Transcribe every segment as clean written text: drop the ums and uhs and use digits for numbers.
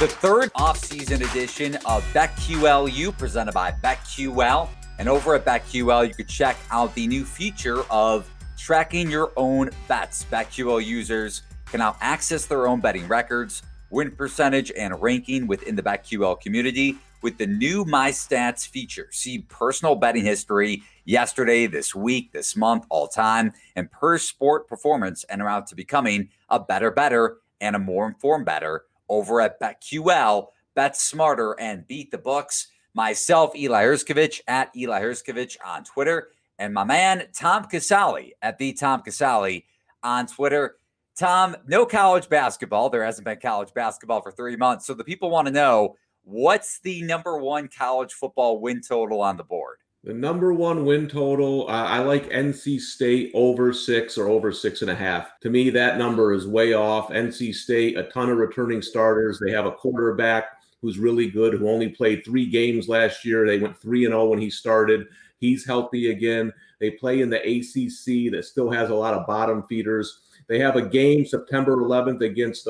The third off-season edition of BetQLU, presented by BetQL. And over at BetQL, you can check out the new feature of tracking your own bets. BetQL users can now access their own betting records, win percentage, and ranking within the BetQL community with the new My Stats feature. See personal betting history yesterday, this week, this month, all time, and per sport performance, and route to becoming a better bettor and a more informed bettor over at BetQL. Bet smarter and beat the books. Myself, Eli Hershkovich, at Eli Hershkovich on Twitter, and my man, Tom Casale, at the Tom Casale on Twitter. Tom, no college basketball. There hasn't been college basketball for 3 months. So the people want to know, what's the number one college football win total on the board? The number one win total, I like NC State over 6 or over 6.5. To me, that number is way off. NC State, a ton of returning starters. They have a quarterback who's really good, who only played 3 games last year. They went 3-0 when he started. He's healthy again. They play in the ACC that still has a lot of bottom feeders. They have a game September 11th against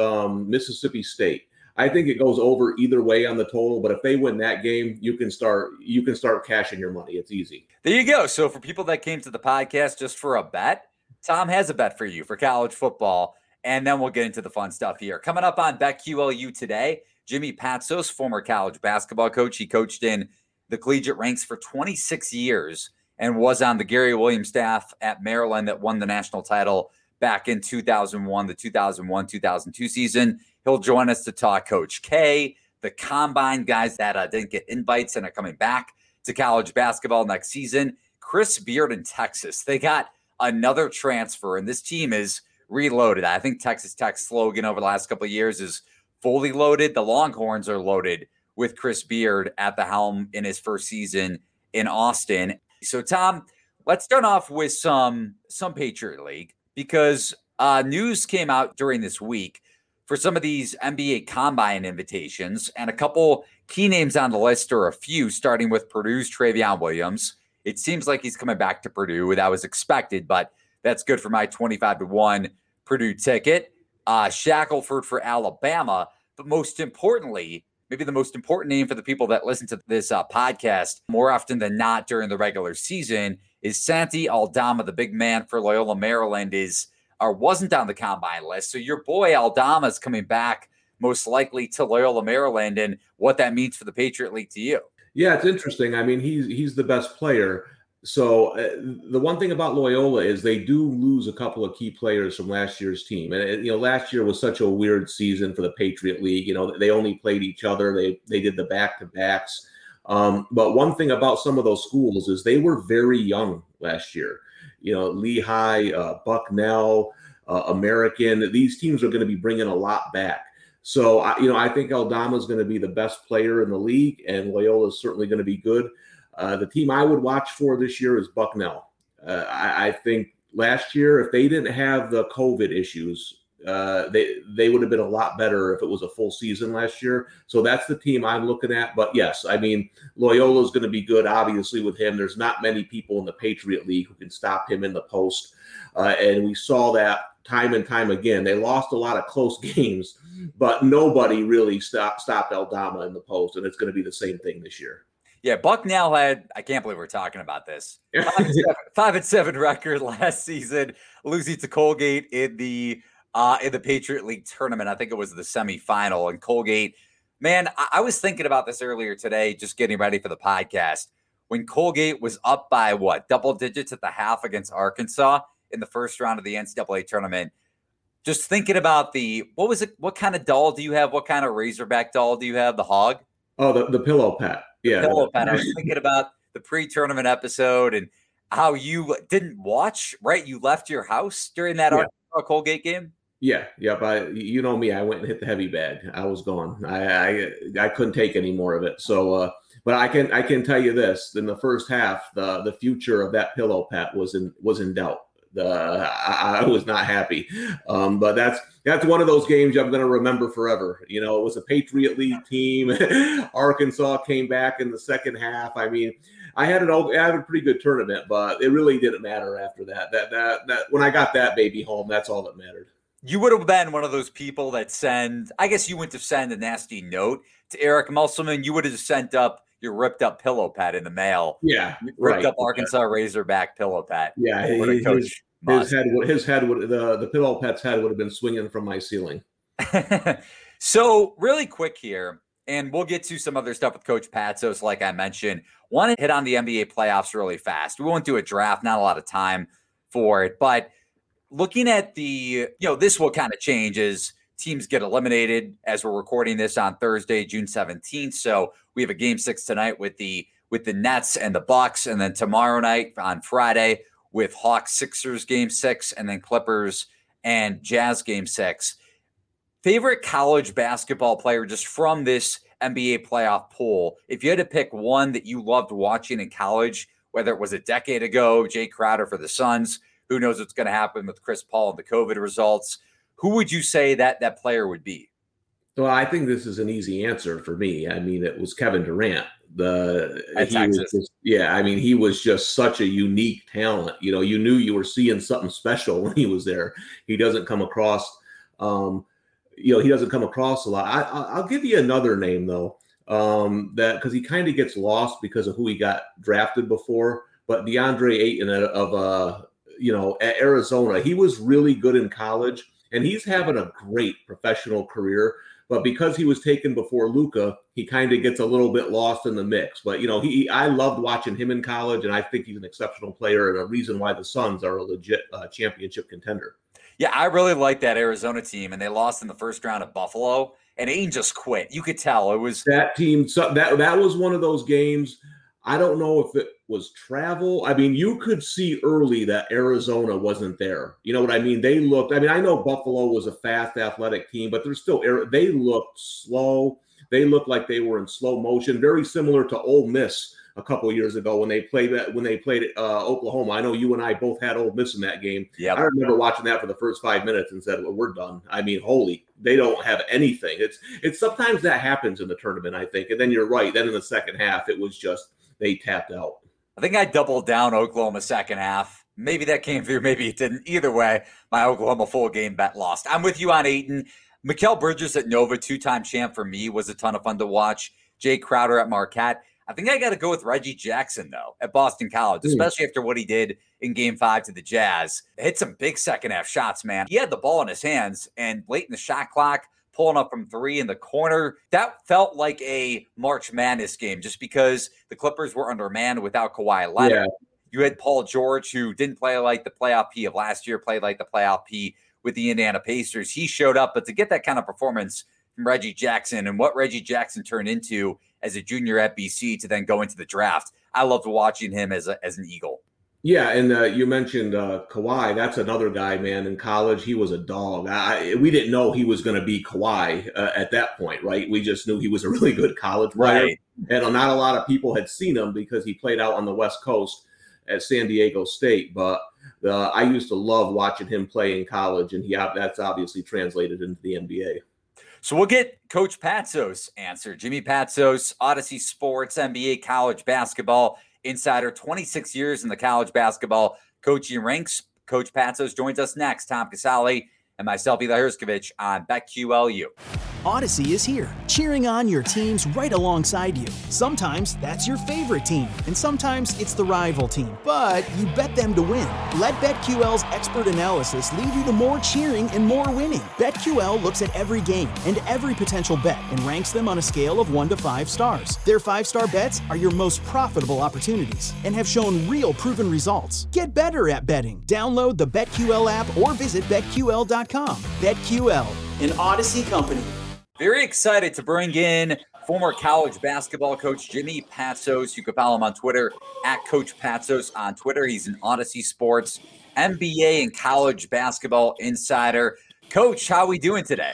Mississippi State. I think it goes over either way on the total, but if they win that game, you can start cashing your money. It's easy. There you go. So for people that came to the podcast just for a bet, Tom has a bet for you for college football, and then we'll get into the fun stuff here. Coming up on BetQLU today, Jimmy Patsos, former college basketball coach. He coached in the collegiate ranks for 26 years and was on the Gary Williams staff at Maryland that won the national title back in 2001, the 2001-2002 season. He'll join us to talk Coach K, the combine guys that didn't get invites and are coming back to college basketball next season. Chris Beard in Texas. They got another transfer, and this team is reloaded. I think Texas Tech's slogan over the last couple of years is fully loaded. The Longhorns are loaded with Chris Beard at the helm in his first season in Austin. So, Tom, let's start off with some Patriot League, because news came out during this week for some of these NBA combine invitations, and a couple key names on the list, or a few, starting with Purdue's Travion Williams. It seems like he's coming back to Purdue. That was expected, but that's good for my 25-1 Purdue ticket. Shackelford for Alabama. But most importantly, maybe the most important name for the people that listen to this podcast more often than not during the regular season is Santi Aldama, the big man for Loyola, Maryland, wasn't on the combine list. So your boy Aldama is coming back most likely to Loyola, Maryland, and what that means for the Patriot League to you. Yeah, it's interesting. I mean, he's the best player. So the one thing about Loyola is they do lose a couple of key players from last year's team. And last year was such a weird season for the Patriot League. They only played each other. They did the back-to-backs. But one thing about some of those schools is they were very young last year. Lehigh, Bucknell, American, these teams are going to be bringing a lot back. So, I think Aldama is going to be the best player in the league, and Loyola is certainly going to be good. The team I would watch for this year is Bucknell. I think last year, if they didn't have the COVID issues, they would have been a lot better if it was a full season last year. So that's the team I'm looking at. But yes, I mean, Loyola is going to be good, obviously, with him. There's not many people in the Patriot League who can stop him in the post. And we saw that time and time again. They lost a lot of close games, but nobody really stopped Aldama in the post. And it's going to be the same thing this year. Yeah, Bucknell had, I can't believe we're talking about this, 5-7 record last season, losing to Colgate in the Patriot League tournament. I think it was the semifinal. And Colgate, man, I was thinking about this earlier today, just getting ready for the podcast. When Colgate was up by double digits at the half against Arkansas in the first round of the NCAA tournament, just thinking about what kind of doll do you have? What kind of Razorback doll do you have? The hog? Oh, the pillow pet. Yeah. The pillow pet. I was thinking about the pre-tournament episode and how you didn't watch, right? You left your house during that Arkansas Colgate game. Yeah. Yep. You know me, I went and hit the heavy bag. I was gone. I couldn't take any more of it. So, but I can tell you this: in the first half, the future of that pillow pet was in doubt. I was not happy. But that's one of those games I'm going to remember forever. It was a Patriot League team. Arkansas came back in the second half. I mean, I had a pretty good tournament, but it really didn't matter after that. When I got that baby home, that's all that mattered. You would have been one of those people that send, I guess you went to send a nasty note to Eric Musselman. You would have sent up your ripped up pillow pad in the mail. Yeah. Ripped up Arkansas Razorback pillow pad. Yeah. His head, the pillow pad's head would have been swinging from my ceiling. So really quick here, and we'll get to some other stuff with Coach Patsos. Like I mentioned, want to hit on the NBA playoffs really fast. We won't do a draft, not a lot of time for it, but looking at the, you know, this will kind of change as teams get eliminated as we're recording this on Thursday, June 17th. So we have a Game 6 tonight with the Nets and the Bucks. And then tomorrow night on Friday with Hawks Sixers Game 6 and then Clippers and Jazz Game 6. Favorite college basketball player just from this NBA playoff pool. If you had to pick one that you loved watching in college, whether it was a decade ago, Jay Crowder for the Suns, who knows what's going to happen with Chris Paul and the COVID results? Who would you say that player would be? Well, I think this is an easy answer for me. I mean, it was Kevin Durant. He was just such a unique talent. You know, you knew you were seeing something special when he was there. He doesn't come across. He doesn't come across a lot. I'll give you another name though, that because he kind of gets lost because of who he got drafted before. But DeAndre Ayton at Arizona, he was really good in college, and he's having a great professional career. But because he was taken before Luka, he kind of gets a little bit lost in the mix. But you know, I loved watching him in college, and I think he's an exceptional player and a reason why the Suns are a legit championship contender. Yeah, I really like that Arizona team, and they lost in the first round at Buffalo, and Ayton just quit. You could tell it was that team. So that was one of those games. I don't know if it was travel. I mean, you could see early that Arizona wasn't there. You know what I mean? They looked, I mean, I know Buffalo was a fast athletic team, but they looked slow. They looked like they were in slow motion, very similar to Ole Miss a couple of years ago when they played Oklahoma. I know you and I both had Ole Miss in that game. Yep. I remember watching that for the first 5 minutes and said, well, we're done. I mean, holy, they don't have anything. It's sometimes that happens in the tournament, I think. And then you're right. Then in the second half, it was just, they tapped out. I think I doubled down Oklahoma second half. Maybe that came through. Maybe it didn't. Either way, my Oklahoma full game bet lost. I'm with you on Ayton. Mikal Bridges at Nova, two-time champ for me, was a ton of fun to watch. Jay Crowder at Marquette. I think I got to go with Reggie Jackson, though, at Boston College, especially after what he did in Game 5 to the Jazz. Hit some big second-half shots, man. He had the ball in his hands, and late in the shot clock, pulling up from three in the corner. That felt like a March Madness game just because the Clippers were undermanned without Kawhi Leonard. Yeah. You had Paul George, who didn't play like the playoff P of last year, played like the playoff P with the Indiana Pacers. He showed up, but to get that kind of performance from Reggie Jackson and what Reggie Jackson turned into as a junior at BC to then go into the draft, I loved watching him as an Eagle. Yeah, and you mentioned Kawhi. That's another guy, man. In college, he was a dog. We didn't know he was going to be Kawhi at that point, right? We just knew he was a really good college player. Right. And not a lot of people had seen him because he played out on the West Coast at San Diego State. But I used to love watching him play in college, and that's obviously translated into the NBA. So we'll get Coach Patsos' answer. Jimmy Patsos, Odyssey Sports, NBA college basketball insider, 26 years in the college basketball coaching ranks. Coach Patsos joins us next. Tom Casale and myself, Eli Hershkovich, on BetQLU. Odyssey is here, cheering on your teams right alongside you. Sometimes that's your favorite team, and sometimes it's the rival team, but you bet them to win. Let BetQL's expert analysis lead you to more cheering and more winning. BetQL looks at every game and every potential bet and ranks them on a scale of 1 to 5 stars. Their 5-star bets are your most profitable opportunities and have shown real proven results. Get better at betting. Download the BetQL app or visit BetQL.com. BetQL, an Odyssey company. Very excited to bring in former college basketball coach Jimmy Patsos. You can follow him on Twitter at Coach Patsos on Twitter. He's an Odyssey Sports NBA and college basketball insider. Coach, how are we doing today?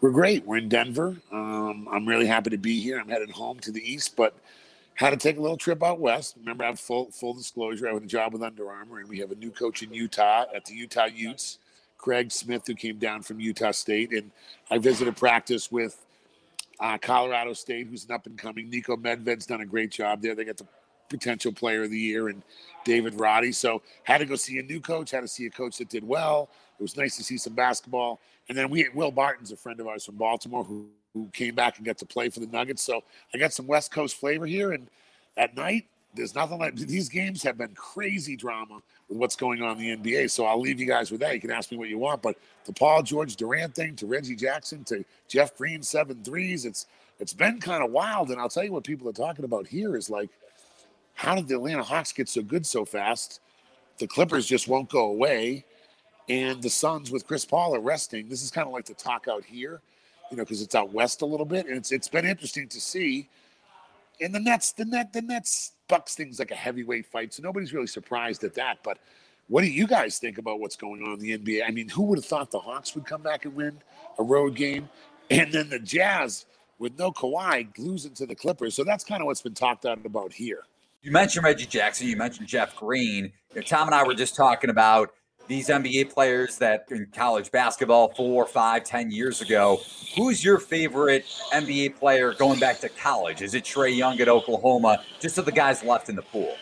We're great. We're in Denver. I'm really happy to be here. I'm headed home to the east, but had to take a little trip out west. Remember, I have full disclosure. I have a job with Under Armour, and we have a new coach in Utah at the Utah Utes. Craig Smith, who came down from Utah State, and I visited practice with Colorado State, who's an up-and-coming. Niko Medved's done a great job there. They got the potential player of the year and David Roddy. So had to go see a new coach, had to see a coach that did well. It was nice to see some basketball. And then Will Barton's a friend of ours from Baltimore who came back and got to play for the Nuggets. So I got some West Coast flavor here. And at night, there's nothing like these games have been crazy drama with what's going on in the NBA. So I'll leave you guys with that. You can ask me what you want, but the Paul George Durant thing to Reggie Jackson to Jeff Green 7 threes, it's been kind of wild. And I'll tell you what people are talking about here is like, how did the Atlanta Hawks get so good so fast? The Clippers just won't go away. And the Suns with Chris Paul are resting. This is kind of like the talk out here, you know, because it's out west a little bit. And it's been interesting to see. And the Nets Bucks thing's like a heavyweight fight. So nobody's really surprised at that. But what do you guys think about what's going on in the NBA? I mean, who would have thought the Hawks would come back and win a road game? And then the Jazz with no Kawhi losing to the Clippers. So that's kind of what's been talked about here. You mentioned Reggie Jackson. You mentioned Jeff Green. You know, Tom and I were just talking about these NBA players that in college basketball 4, 5, 10 years ago. Who's your favorite NBA player going back to college? Is it Trae Young at Oklahoma? Just so the guys left in the pool.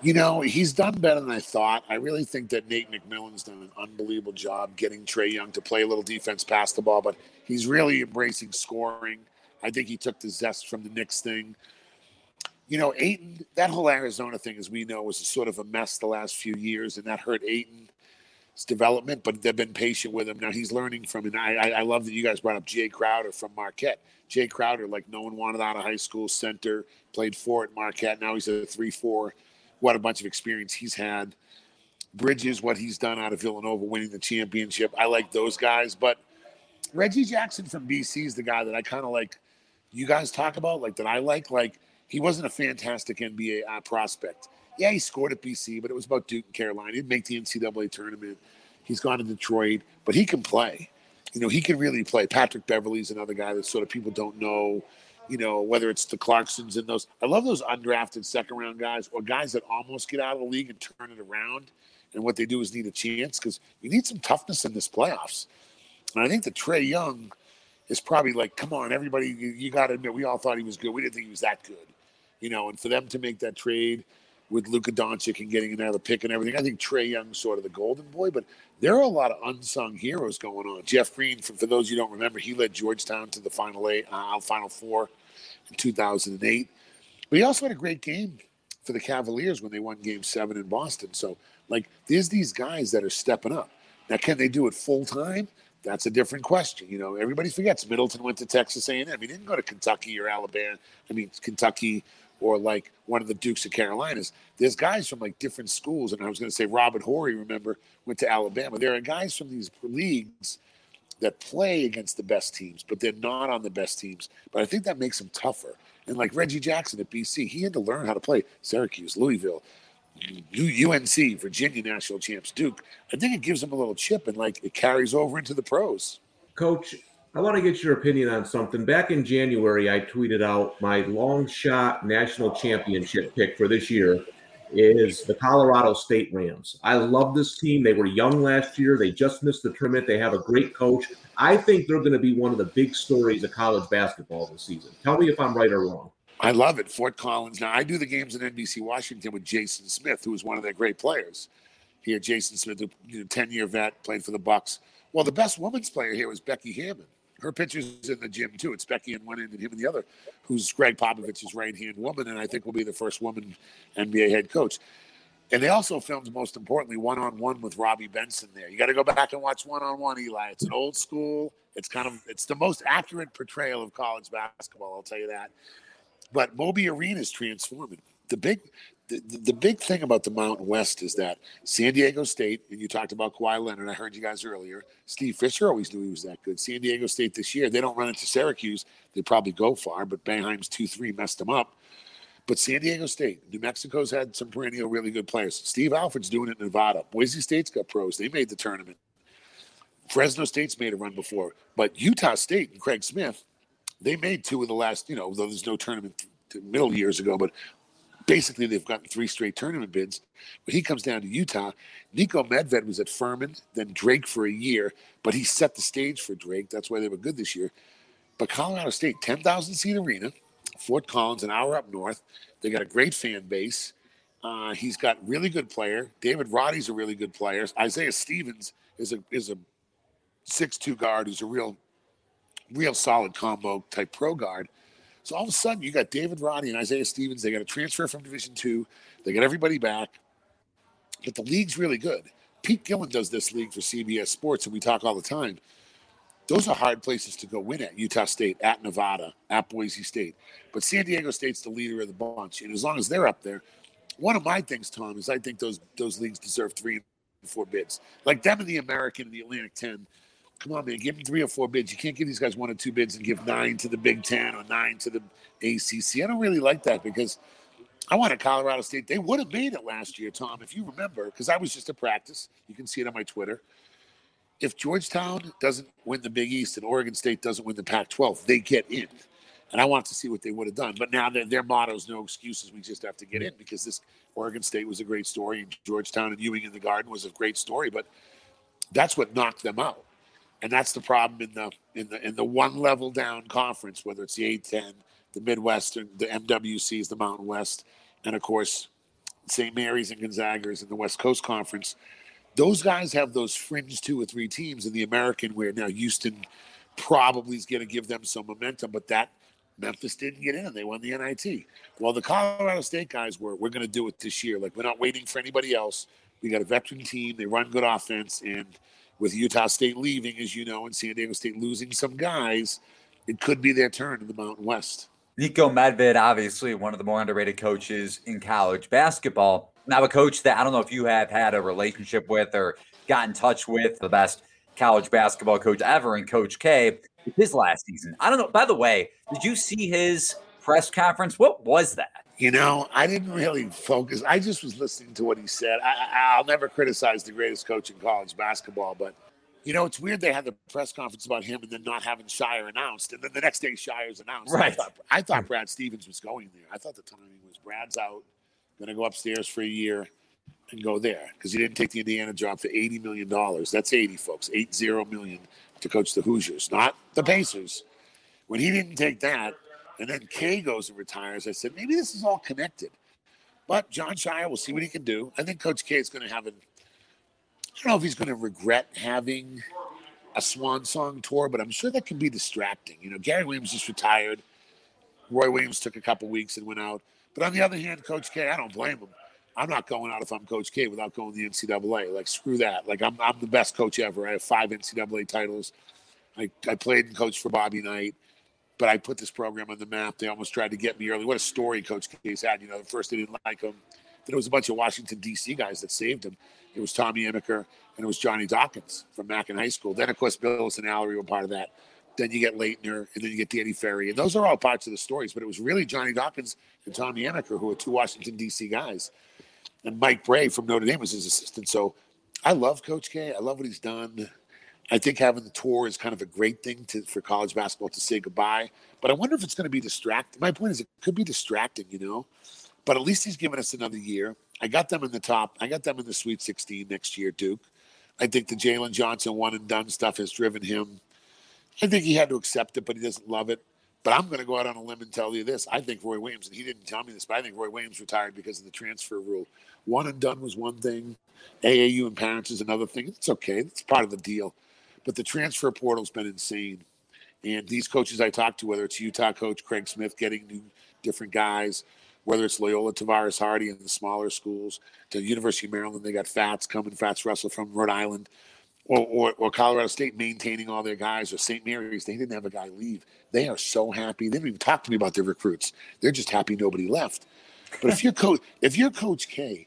You know, he's done better than I thought. I really think that Nate McMillan's done an unbelievable job getting Trae Young to play a little defense past the ball, but he's really embracing scoring. I think he took the zest from the Knicks thing. You know, Ayton, that whole Arizona thing, as we know, was sort of a mess the last few years, and that hurt Ayton's development, but they've been patient with him. Now he's learning from it. And I love that you guys brought up Jay Crowder from Marquette. Jay Crowder, like no one wanted out of high school, center, played 4 at Marquette. Now he's a 3-4. What a bunch of experience he's had. Bridges, what he's done out of Villanova, winning the championship. I like those guys. But Reggie Jackson from BC is the guy that I kind of like you guys talk about, like that I like. Like, he wasn't a fantastic NBA prospect. Yeah, he scored at BC, but it was about Duke and Carolina. He didn't make the NCAA tournament. He's gone to Detroit, but he can play. You know, he can really play. Patrick Beverly's another guy that sort of people don't know, you know, whether it's the Clarksons and those. I love those undrafted second-round guys or guys that almost get out of the league and turn it around, and what they do is need a chance because you need some toughness in this playoffs. And I think that Trae Young is probably like, come on, everybody, you got to admit, we all thought he was good. We didn't think he was that good. You know, and for them to make that trade with Luka Doncic and getting another pick and everything, I think Trae Young's sort of the golden boy, but there are a lot of unsung heroes going on. Jeff Green, for those you don't remember, he led Georgetown to the Final Four in 2008. But he also had a great game for the Cavaliers when they won Game 7 in Boston. So, like, there's these guys that are stepping up. Now, can they do it full-time? That's a different question. You know, everybody forgets Middleton went to Texas A&M. He didn't go to Kentucky or Alabama. I mean, Kentucky or like one of the Dukes of Carolinas. There's guys from like different schools. And I was going to say Robert Horry, remember, went to Alabama. There are guys from these leagues that play against the best teams, but they're not on the best teams. But I think that makes them tougher. And like Reggie Jackson at BC, he had to learn how to play Syracuse, Louisville, UNC, Virginia national champs, Duke. I think it gives them a little chip and like it carries over into the pros. Coach, I want to get your opinion on something. Back in January, I tweeted out my long shot national championship pick for this year is the Colorado State Rams. I love this team. They were young last year. They just missed the tournament. They have a great coach. I think they're going to be one of the big stories of college basketball this season. Tell me if I'm right or wrong. I love it. Fort Collins. Now, I do the games in NBC Washington with Jason Smith, who was one of their great players here. Jason Smith, a 10-year vet, played for the Bucks. Well, the best women's player here was Becky Hammond. Her pitcher's in the gym, too. It's Becky in one end and him in the other, who's Greg Popovich's right-hand woman, and I think will be the first woman NBA head coach. And they also filmed, most importantly, one-on-one with Robbie Benson there. You got to go back and watch one-on-one, Eli. It's an old school. It's the most accurate portrayal of college basketball, I'll tell you that. But Moby Arena is transforming. The big thing about the Mountain West is that San Diego State, and you talked about Kawhi Leonard, I heard you guys earlier, Steve Fisher always knew he was that good. San Diego State this year, they don't run into Syracuse. They probably go far, but Boeheim's 2-3 messed them up. But San Diego State, New Mexico's had some perennial really good players. Steve Alford's doing it in Nevada. Boise State's got pros. They made the tournament. Fresno State's made a run before. But Utah State and Craig Smith, they made 2 of the last, you know, though there's no tournament middle years ago, but basically they've gotten 3 straight tournament bids. But he comes down to Utah. Niko Medved was at Furman, then Drake for a year, but he set the stage for Drake. That's why they were good this year. But Colorado State, 10,000-seat arena. Fort Collins, an hour up north. They got a great fan base. He's got really good player. David Roddy's a really good player. Isaiah Stevens is a 6'2 guard who's a real solid combo type pro guard. So all of a sudden, you got David Roddy and Isaiah Stevens. They got a transfer from Division II. They got everybody back. But the league's really good. Pete Gillen does this league for CBS Sports, and we talk all the time. Those are hard places to go win at. Utah State, at Nevada, at Boise State. But San Diego State's the leader of the bunch, and as long as they're up there, one of my things, Tom, is I think those leagues deserve 3 and 4 bids. Like them and the American and the Atlantic 10. Come on, man, give them 3 or 4 bids. You can't give these guys 1 or 2 bids and give 9 to the Big Ten or 9 to the ACC. I don't really like that because I wanted Colorado State. They would have made it last year, Tom, if you remember, because I was just at practice. You can see it on my Twitter. If Georgetown doesn't win the Big East and Oregon State doesn't win the Pac-12, they get in. And I want to see what they would have done. But now their motto is no excuses. We just have to get in because this Oregon State was a great story and Georgetown and Ewing in the Garden was a great story. But that's what knocked them out. And that's the problem in the one level down conference, whether it's the A-10, the Midwestern, the MWCs, the Mountain West, and, of course, St. Mary's and Gonzaga's in the West Coast Conference. Those guys have those fringe 2 or 3 teams in the American where now Houston probably is going to give them some momentum, but that Memphis didn't get in. They won the NIT. Well, the Colorado State guys we're going to do it this year. Like, we're not waiting for anybody else. We got a veteran team. They run good offense, and with Utah State leaving, as you know, and San Diego State losing some guys, it could be their turn in the Mountain West. Niko Medved, obviously one of the more underrated coaches in college basketball. Now, a coach that I don't know if you have had a relationship with or got in touch with, the best college basketball coach ever in Coach K, his last season. I don't know. By the way, did you see his press conference? What was that? You know, I didn't really focus. I just was listening to what he said. I'll never criticize the greatest coach in college basketball, but you know, it's weird they had the press conference about him and then not having Shire announced. And then the next day Shire's announced. Right. I thought Brad Stevens was going there. I thought the timing was Brad's out, going to go upstairs for a year and go there because he didn't take the Indiana job for $80 million. That's 80, folks, $80 million to coach the Hoosiers, not the Pacers. When he didn't take that and then K goes and retires, I said, maybe this is all connected. But John Shire, we'll see what he can do. I think Coach K is going to have an – I don't know if he's going to regret having a swan song tour, but I'm sure that can be distracting. You know, Gary Williams just retired. Roy Williams took a couple weeks and went out. But on the other hand, Coach K, I don't blame him. I'm not going out if I'm Coach K without going to the NCAA. Like, screw that. Like, I'm the best coach ever. I have 5 NCAA titles. I played and coached for Bobby Knight, but I put this program on the map. They almost tried to get me early. What a story Coach K's had. You know, at first they didn't like him. Then it was a bunch of Washington, D.C. guys that saved him. It was Tommy Emmerker, and it was Johnny Dawkins from Mackin High School. Then, of course, Billis and Allery were part of that. Then you get Leitner, and then you get Danny Ferry. And those are all parts of the stories, but it was really Johnny Dawkins and Tommy Emmerker, who were 2 Washington, D.C. guys. And Mike Bray from Notre Dame was his assistant. So I love Coach K. I love what he's done. I think having the tour is kind of a great thing for college basketball to say goodbye. But I wonder if it's going to be distracting. My point is it could be distracting, you know. But at least he's given us another year. I got them in the top. I got them in the Sweet 16 next year, Duke. I think the Jalen Johnson one-and-done stuff has driven him. I think he had to accept it, but he doesn't love it. But I'm going to go out on a limb and tell you this. I think Roy Williams, and he didn't tell me this, but I think Roy Williams retired because of the transfer rule. One-and-done was one thing. AAU and parents is another thing. It's okay. It's part of the deal. But the transfer portal's been insane. And these coaches I talked to, whether it's Utah coach Craig Smith getting new different guys, whether it's Loyola, Tavares Hardy in the smaller schools, to University of Maryland, they got Fats Russell from Rhode Island, or Colorado State maintaining all their guys, or St. Mary's, they didn't have a guy leave. They are so happy. They didn't even talk to me about their recruits. They're just happy nobody left. But if you're Coach K,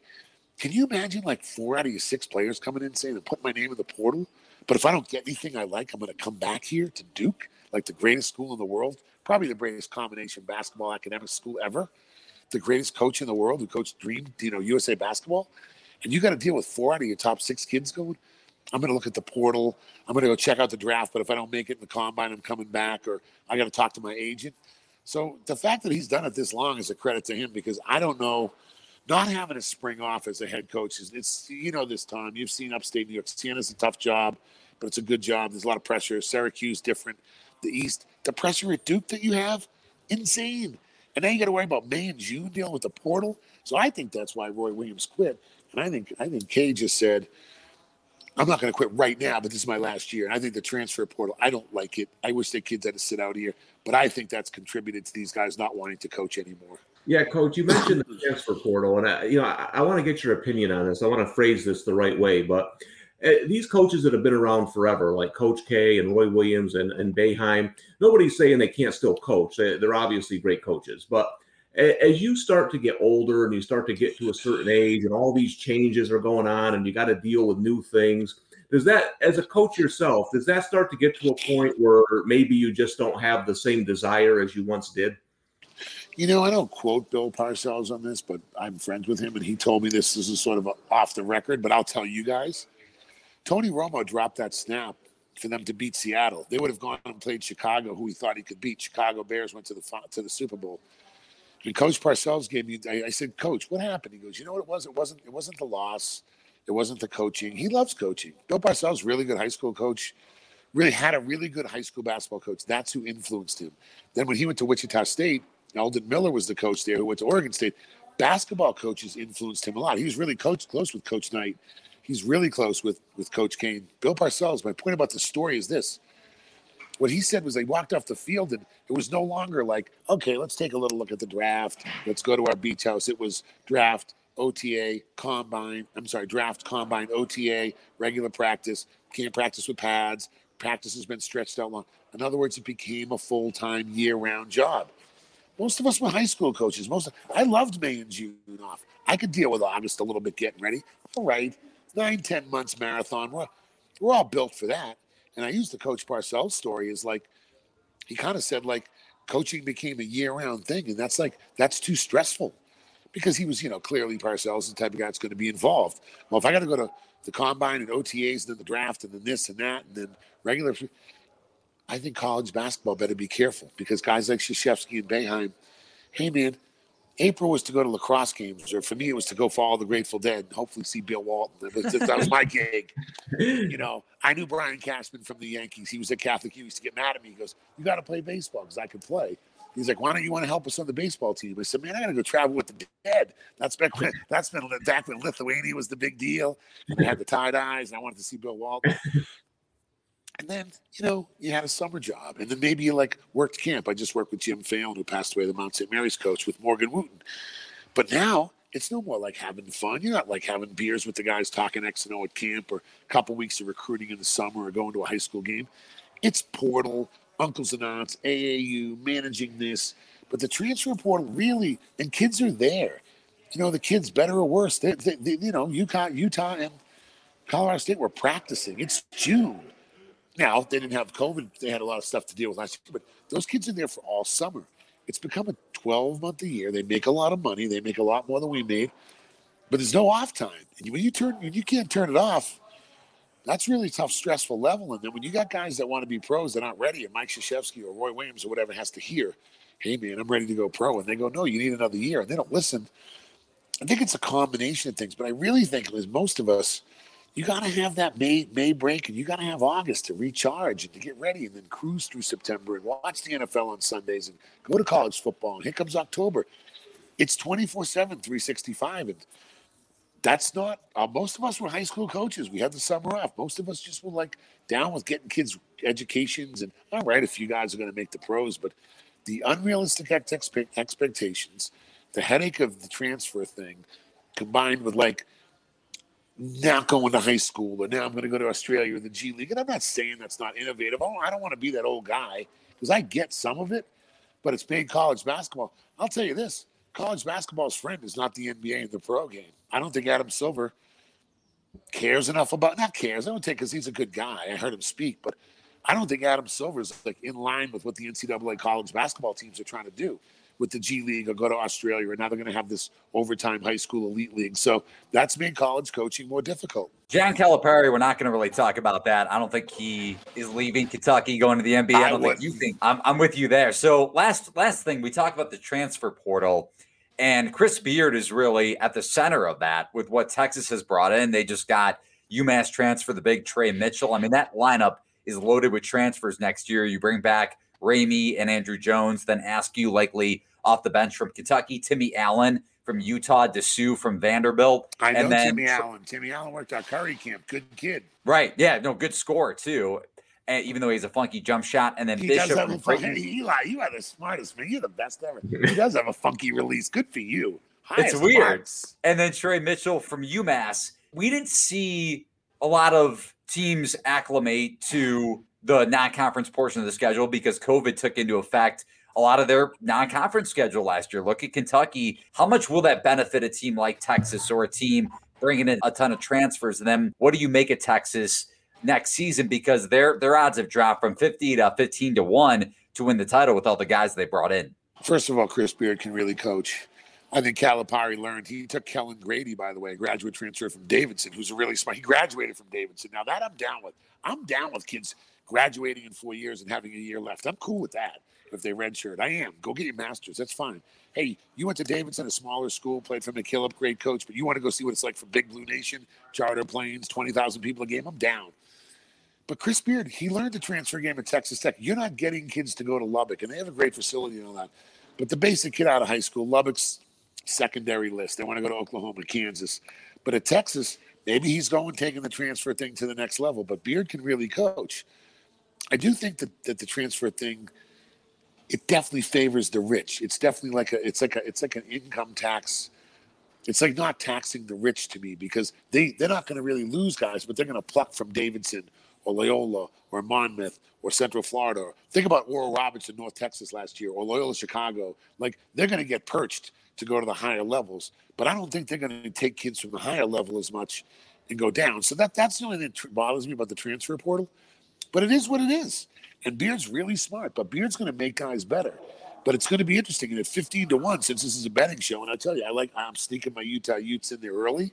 can you imagine like 4 out of your 6 players coming in saying, I put my name in the portal, but if I don't get anything I like, I'm going to come back here to Duke, like the greatest school in the world, probably the greatest combination basketball academic school ever. The greatest coach in the world who coached USA basketball, and you got to deal with 4 out of your top 6 kids going, I'm going to look at the portal. I'm going to go check out the draft, but if I don't make it in the combine, I'm coming back, or I got to talk to my agent. So the fact that he's done it this long is a credit to him because I don't know, not having a spring off as a head coach, it's this time. You've seen upstate New York. Sienna's a tough job, but it's a good job. There's a lot of pressure. Syracuse, different. The East, the pressure at Duke that you have, insane. And now you got to worry about Manju dealing with the portal. So I think that's why Roy Williams quit. And I think K just said, I'm not going to quit right now, but this is my last year. And I think the transfer portal, I don't like it. I wish the kids had to sit out here. But I think that's contributed to these guys not wanting to coach anymore. Yeah, Coach, you mentioned the transfer portal. And, I want to get your opinion on this. I want to phrase this the right way. But these coaches that have been around forever, like Coach K and Roy Williams and Boeheim, nobody's saying they can't still coach. They're obviously great coaches. But as you start to get older and you start to get to a certain age and all these changes are going on and you got to deal with new things, does that, as a coach yourself, does that start to get to a point where maybe you just don't have the same desire as you once did? You know, I don't quote Bill Parcells on this, but I'm friends with him, and he told me this. This is sort of off the record, but I'll tell you guys. Tony Romo dropped that snap for them to beat Seattle. They would have gone and played Chicago, who he thought he could beat. Chicago Bears went to the Super Bowl. And Coach Parcells gave me, I said, Coach, what happened? He goes, you know what it was? It wasn't the loss. It wasn't the coaching. He loves coaching. Bill Parcells, really good high school coach, really had a really good high school basketball coach. That's who influenced him. Then when he went to Wichita State, Eldon Miller was the coach there who went to Oregon State. Basketball coaches influenced him a lot. He was really close with Coach Knight. He's really close with Coach Kane. Bill Parcells, my point about the story is this. What he said was they walked off the field and it was no longer like, okay, let's take a little look at the draft. Let's go to our beach house. It was draft, OTA, combine. I'm sorry, draft, combine, OTA, regular practice. Can't practice with pads. Practice has been stretched out long. In other words, it became a full-time year-round job. Most of us were high school coaches. I loved May and June off. I could deal with August a little bit getting ready. All right. 9-10 months marathon. We're all built for that. And I use the Coach Parcells story as like, he kind of said like coaching became a year-round thing. And that's like, that's too stressful because he was, clearly Parcells is the type of guy that's going to be involved. Well, if I got to go to the combine and OTAs and then the draft and then this and that and then regular, I think college basketball better be careful because guys like Krzyzewski and Boeheim, hey man, April was to go to lacrosse games, or for me, it was to go follow the Grateful Dead and hopefully see Bill Walton. That was my gig. I knew Brian Cashman from the Yankees. He was at Catholic U. He used to get mad at me. He goes, you got to play baseball because I could play. He's like, why don't you want to help us on the baseball team? I said, man, I got to go travel with the Dead. That's been back when Lithuania was the big deal. And I had the tie-dyes, and I wanted to see Bill Walton. And then, you had a summer job. And then maybe you, worked camp. I just worked with Jim Phelan, who passed away, the Mount St. Mary's coach, with Morgan Wooten. But now it's no more like having fun. You're not like having beers with the guys talking X and O at camp or a couple weeks of recruiting in the summer or going to a high school game. It's portal, uncles and aunts, AAU, managing this. But the transfer portal really, and kids are there. The kids, better or worse, Utah and Colorado State were practicing. It's June. Now, they didn't have COVID. They had a lot of stuff to deal with last year, but those kids are there for all summer. It's become a 12-month a year. They make a lot of money. They make a lot more than we made, but there's no off time. And when you can't turn it off, that's really tough, stressful level. And then when you got guys that want to be pros, they're not ready, and Mike Krzyzewski or Roy Williams or whatever has to hear, hey, man, I'm ready to go pro. And they go, no, you need another year. And they don't listen. I think it's a combination of things, but I really think as most of us, you got to have that May break, and you got to have August to recharge and to get ready and then cruise through September and watch the NFL on Sundays and go to college football. And here comes October. It's 24/7, 365. And that's not most of us were high school coaches. We had the summer off. Most of us just were down with getting kids educations. And all right, a few guys are going to make the pros. But the unrealistic expectations, the headache of the transfer thing combined with not going to high school, or now I'm going to go to Australia or the G League. And I'm not saying that's not innovative. Oh, I don't want to be that old guy because I get some of it, but it's made college basketball. I'll tell you this, college basketball's friend is not the NBA and the pro game. I don't think Adam Silver cares enough about – not cares. I don't think because he's a good guy. I heard him speak, but I don't think Adam Silver is in line with what the NCAA college basketball teams are trying to do with the G League or go to Australia, or now they're going to have this overtime high school elite league. So that's made college coaching more difficult. John Calipari, we're not going to really talk about that. I don't think he is leaving Kentucky, going to the NBA. I don't think you think. I'm with you there. So last thing, we talked about the transfer portal, and Chris Beard is really at the center of that with what Texas has brought in. They just got UMass transfer, the big Trey Mitchell. I mean, that lineup is loaded with transfers next year. You bring back Ramey and Andrew Jones, then Askew likely off the bench from Kentucky, Timmy Allen from Utah, Dessou from Vanderbilt. I know Timmy Allen. Timmy Allen worked at Curry Camp. Good kid. Right. Yeah. No, good scorer, too. Even though he's a funky jump shot. And then he Bishop. Eli, you are the smartest man. You're the best ever. He does have a funky release. Good for you. It's weird. Marks. And then Trey Mitchell from UMass. We didn't see a lot of teams acclimate to the non-conference portion of the schedule because COVID took into effect a lot of their non-conference schedule last year. Look at Kentucky. How much will that benefit a team like Texas or a team bringing in a ton of transfers? And then what do you make of Texas next season? Because their odds have dropped from 50 to 15 to 1 to win the title with all the guys they brought in. First of all, Chris Beard can really coach. I think Calipari learned. He took Kellen Grady, by the way, a graduate transfer from Davidson, who's a really smart. He graduated from Davidson. Now that I'm down with. I'm down with kids graduating in 4 years and having a year left. I'm cool with that if they redshirt. I am. Go get your master's. That's fine. Hey, you went to Davidson, a smaller school, played for McKillop, great coach, but you want to go see what it's like for Big Blue Nation, charter planes, 20,000 people a game? I'm down. But Chris Beard, he learned the transfer game at Texas Tech. You're not getting kids to go to Lubbock, and they have a great facility and all that. But the basic kid out of high school, Lubbock's secondary list. They want to go to Oklahoma, Kansas. But at Texas, maybe he's going taking the transfer thing to the next level. But Beard can really coach. I do think that the transfer thing, it definitely favors the rich. It's definitely like an income tax. It's like not taxing the rich to me because they're not going to really lose guys, but they're going to pluck from Davidson or Loyola or Monmouth or Central Florida. Think about Oral Roberts in North Texas last year or Loyola Chicago. Like they're going to get perched to go to the higher levels, but I don't think they're going to take kids from the higher level as much and go down. So that's the only thing that bothers me about the transfer portal, but it is what it is. And Beard's really smart, but Beard's going to make guys better. But it's going to be interesting. And at 15-1, since this is a betting show, and I tell you, I'm sneaking my Utah Utes in there early.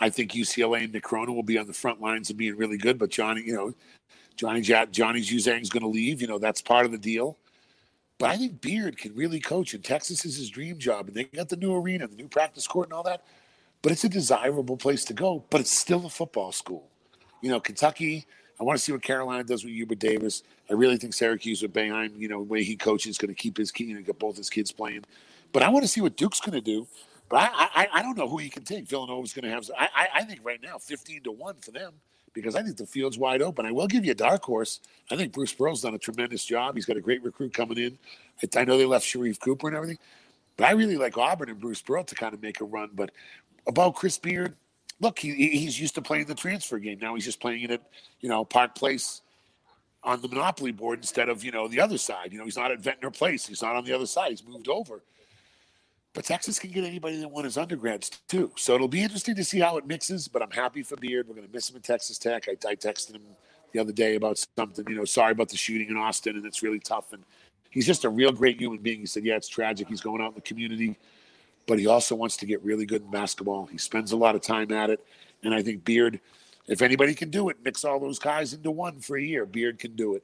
I think UCLA and Necrona will be on the front lines of being really good. But Johnny Juzang's going to leave. You know, that's part of the deal. But I think Beard can really coach, and Texas is his dream job. And they got the new arena, the new practice court, and all that. But it's a desirable place to go. But it's still a football school. You know, Kentucky. I want to see what Carolina does with Hubert Davis. I really think Syracuse with Boeheim, the way he coaches, is going to keep his key and get both his kids playing. But I want to see what Duke's going to do. But I don't know who he can take. Villanova's going to have. I think right now 15-1 for them because I think the field's wide open. I will give you a dark horse. I think Bruce Pearl's done a tremendous job. He's got a great recruit coming in. I know they left Sharif Cooper and everything, but I really like Auburn and Bruce Pearl to kind of make a run. But about Chris Beard. Look, he's used to playing the transfer game. Now he's just playing it at, Park Place on the Monopoly board instead of, the other side. He's not at Ventnor Place. He's not on the other side. He's moved over. But Texas can get anybody that won his undergrads, too. So it'll be interesting to see how it mixes, but I'm happy for Beard. We're going to miss him at Texas Tech. I texted him the other day about something, sorry about the shooting in Austin, and it's really tough. And he's just a real great human being. He said, yeah, it's tragic. He's going out in the community. But he also wants to get really good in basketball. He spends a lot of time at it. And I think Beard, if anybody can do it, mix all those guys into one for a year, Beard can do it.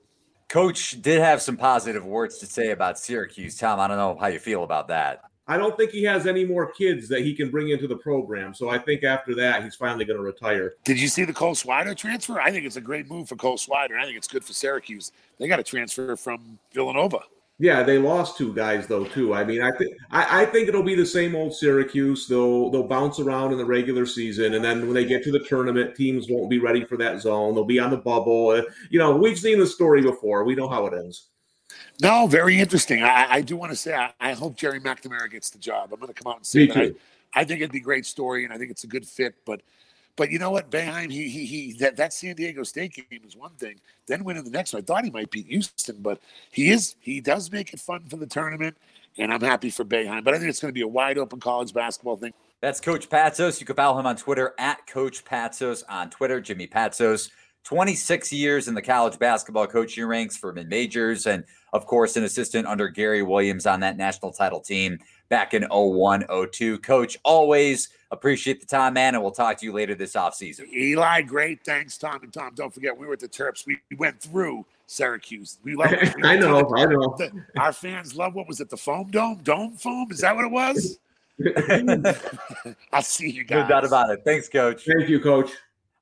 Coach did have some positive words to say about Syracuse. Tom, I don't know how you feel about that. I don't think he has any more kids that he can bring into the program. So I think after that, he's finally going to retire. Did you see the Cole Swider transfer? I think it's a great move for Cole Swider. I think it's good for Syracuse. They got a transfer from Villanova. Yeah, they lost two guys, though, too. I mean, I think it'll be the same old Syracuse. They'll bounce around in the regular season, and then when they get to the tournament, teams won't be ready for that zone. They'll be on the bubble. We've seen the story before. We know how it ends. No, very interesting. I do want to say I hope Jerry McNamara gets the job. I'm going to come out and say that. I think it'd be a great story, and I think it's a good fit, But you know what, Boeheim, that San Diego State game is one thing. Then winning the next one, I thought he might beat Houston, but he does make it fun for the tournament, and I'm happy for Boeheim. But I think it's going to be a wide open college basketball thing. That's Coach Patsos. You can follow him on Twitter at Coach Patsos on Twitter. Jimmy Patsos, 26 years in the college basketball coaching ranks for mid majors, and of course an assistant under Gary Williams on that national title team back in 2001-02. Coach, always appreciate the time, man, and we'll talk to you later this offseason. Eli, great. Thanks, Tom. And Tom, don't forget, we were at the Terps. We went through Syracuse. We love it. I know. Our fans love what was it, the Foam Dome? Dome Foam? Is that what it was? I'll see you guys. No doubt about it. Thanks, Coach. Thank you, Coach.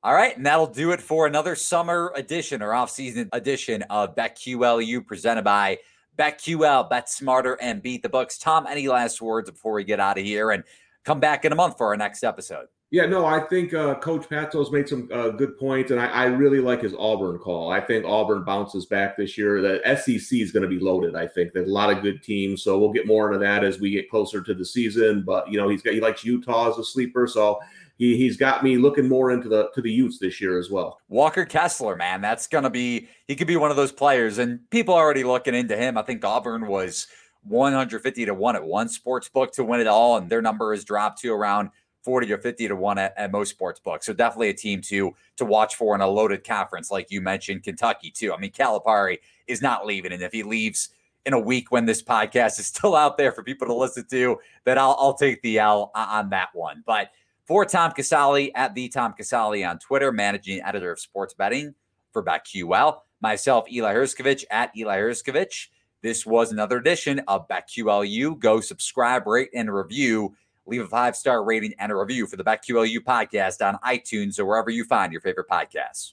All right, and that'll do it for another summer edition or offseason edition of BetQLU presented by BetQL, bet smarter and beat the Bucks. Tom, any last words before we get out of here and come back in a month for our next episode? Yeah, no, I think Coach Patsos made some good points, and I really like his Auburn call. I think Auburn bounces back this year. The SEC is going to be loaded, I think. There's a lot of good teams, so we'll get more into that as we get closer to the season. But, you know, he likes Utah as a sleeper, so he's got me looking more into the Utes this year as well. Walker Kessler, man, that's going to be – he could be one of those players, and people are already looking into him. I think Auburn was 150-1 at one sports book to win it all, and their number has dropped to around – 40 or 50 to 1 at most sports books. So definitely a team to watch for in a loaded conference, like you mentioned, Kentucky too. I mean, Calipari is not leaving. And if he leaves in a week when this podcast is still out there for people to listen to, then I'll take the L on that one. But for Tom Casale, at the Tom Casale on Twitter, managing editor of sports betting for BetQL, myself, Eli Hershkovich, at Eli Hershkovich. This was another edition of BetQLU. Go subscribe, rate, and review. Leave a 5-star rating and a review for the BetQLU podcast on iTunes or wherever you find your favorite podcasts.